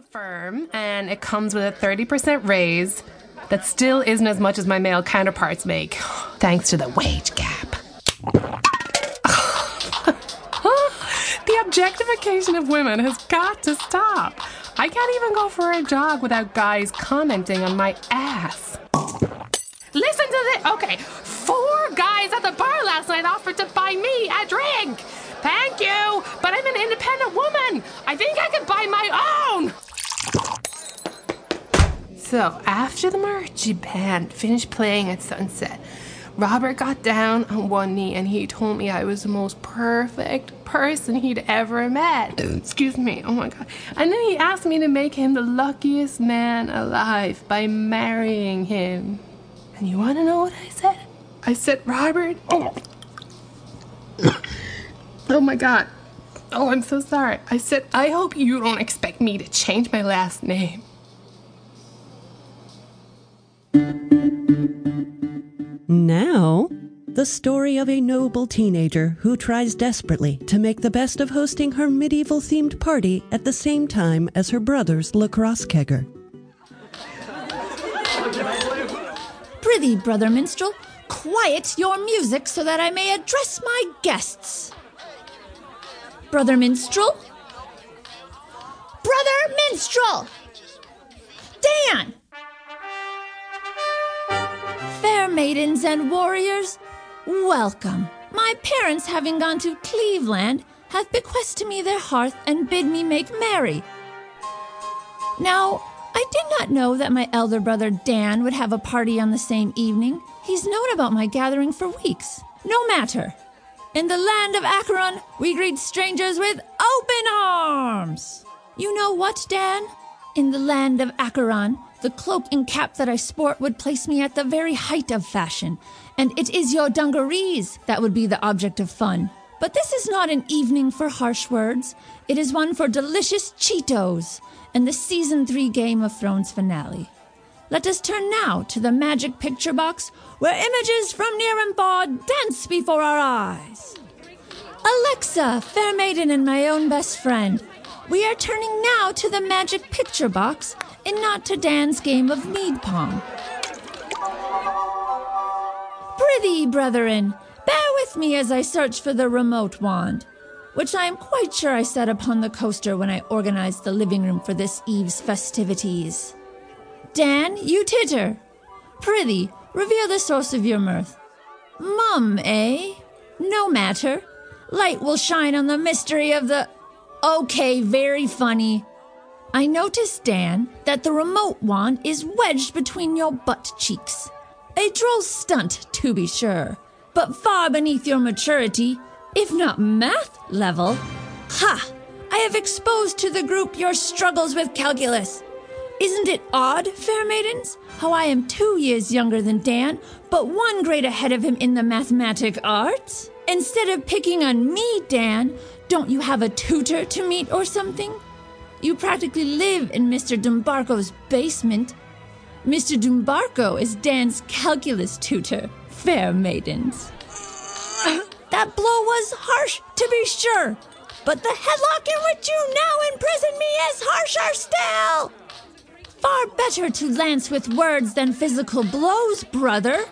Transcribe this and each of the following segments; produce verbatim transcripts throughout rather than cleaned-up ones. the firm, and it comes with a thirty percent raise that still isn't as much as my male counterparts make, thanks to the wage gap. The objectification of women has got to stop. I can't even go for a jog without guys commenting on my ass. Listen to this. Okay, four guys at the bar last night offered to buy me a drink. Thank you, but I'm an independent woman. I think I could buy my own. So after the mariachi band finished playing at sunset, Robert got down on one knee and he told me I was the most perfect person he'd ever met. Excuse me, oh my God. And then he asked me to make him the luckiest man alive by marrying him. And you wanna know what I said? I said, Robert, oh, oh my God. Oh, I'm so sorry. I said, I hope you don't expect me to change my last name. Now, the story of a noble teenager who tries desperately to make the best of hosting her medieval-themed party at the same time as her brother's lacrosse kegger. Prithee, brother minstrel, quiet your music so that I may address my guests. Brother minstrel? Brother minstrel! Dan! Maidens and warriors, welcome. My parents, having gone to Cleveland, have bequeathed to me their hearth and bid me make merry. Now, I did not know that my elder brother Dan would have a party on the same evening. He's known about my gathering for weeks. No matter. In the land of Acheron, we greet strangers with open arms. You know what, Dan? In the land of Acheron, the cloak and cap that I sport would place me at the very height of fashion, and it is your dungarees that would be the object of fun. But this is not an evening for harsh words. It is one for delicious Cheetos and the Season three Game of Thrones finale. Let us turn now to the magic picture box where images from near and far dance before our eyes. Alexa, fair maiden and my own best friend, we are turning now to the magic picture box and not to Dan's game of need-pong. Prithee, brethren, bear with me as I search for the remote wand, which I am quite sure I set upon the coaster when I organized the living room for this eve's festivities. Dan, you titter. Prithee, reveal the source of your mirth. Mum, eh? No matter. Light will shine on the mystery of the... Okay, very funny. I noticed, Dan, that the remote wand is wedged between your butt cheeks. A droll stunt, to be sure, but far beneath your maturity, if not math level. Ha! I have exposed to the group your struggles with calculus. Isn't it odd, fair maidens, how I am two years younger than Dan, but one grade ahead of him in the mathematic arts? Instead of picking on me, Dan, don't you have a tutor to meet or something? You practically live in Mister Dumbarco's basement. Mister Dumbarco is Dan's calculus tutor, fair maidens. That blow was harsh, to be sure, but the headlock in which you now imprison me is harsher still. Far better to lance with words than physical blows, brother.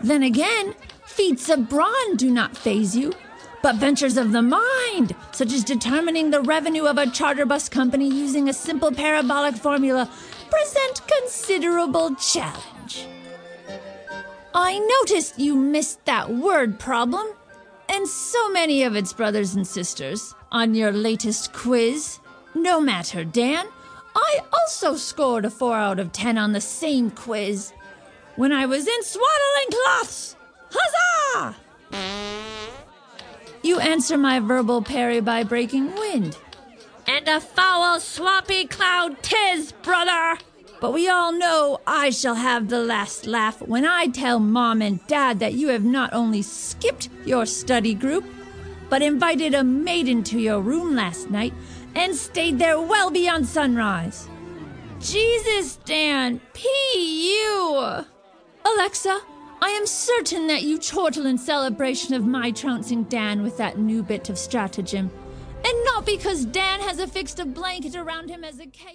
Then again, feats of brawn do not faze you, but ventures of the mind, such as determining the revenue of a charter bus company using a simple parabolic formula, present considerable challenge. I noticed you missed that word problem, and so many of its brothers and sisters, on your latest quiz. No matter, Dan, I also scored a four out of ten on the same quiz when I was in swaddling cloths. Huzzah! You answer my verbal parry by breaking wind. And a foul, sloppy cloud tis, brother! But we all know I shall have the last laugh when I tell Mom and Dad that you have not only skipped your study group, but invited a maiden to your room last night and stayed there well beyond sunrise. Jesus, Dan, P U Alexa, I am certain that you chortle in celebration of my trouncing Dan with that new bit of stratagem, and not because Dan has affixed a blanket around him as a cape.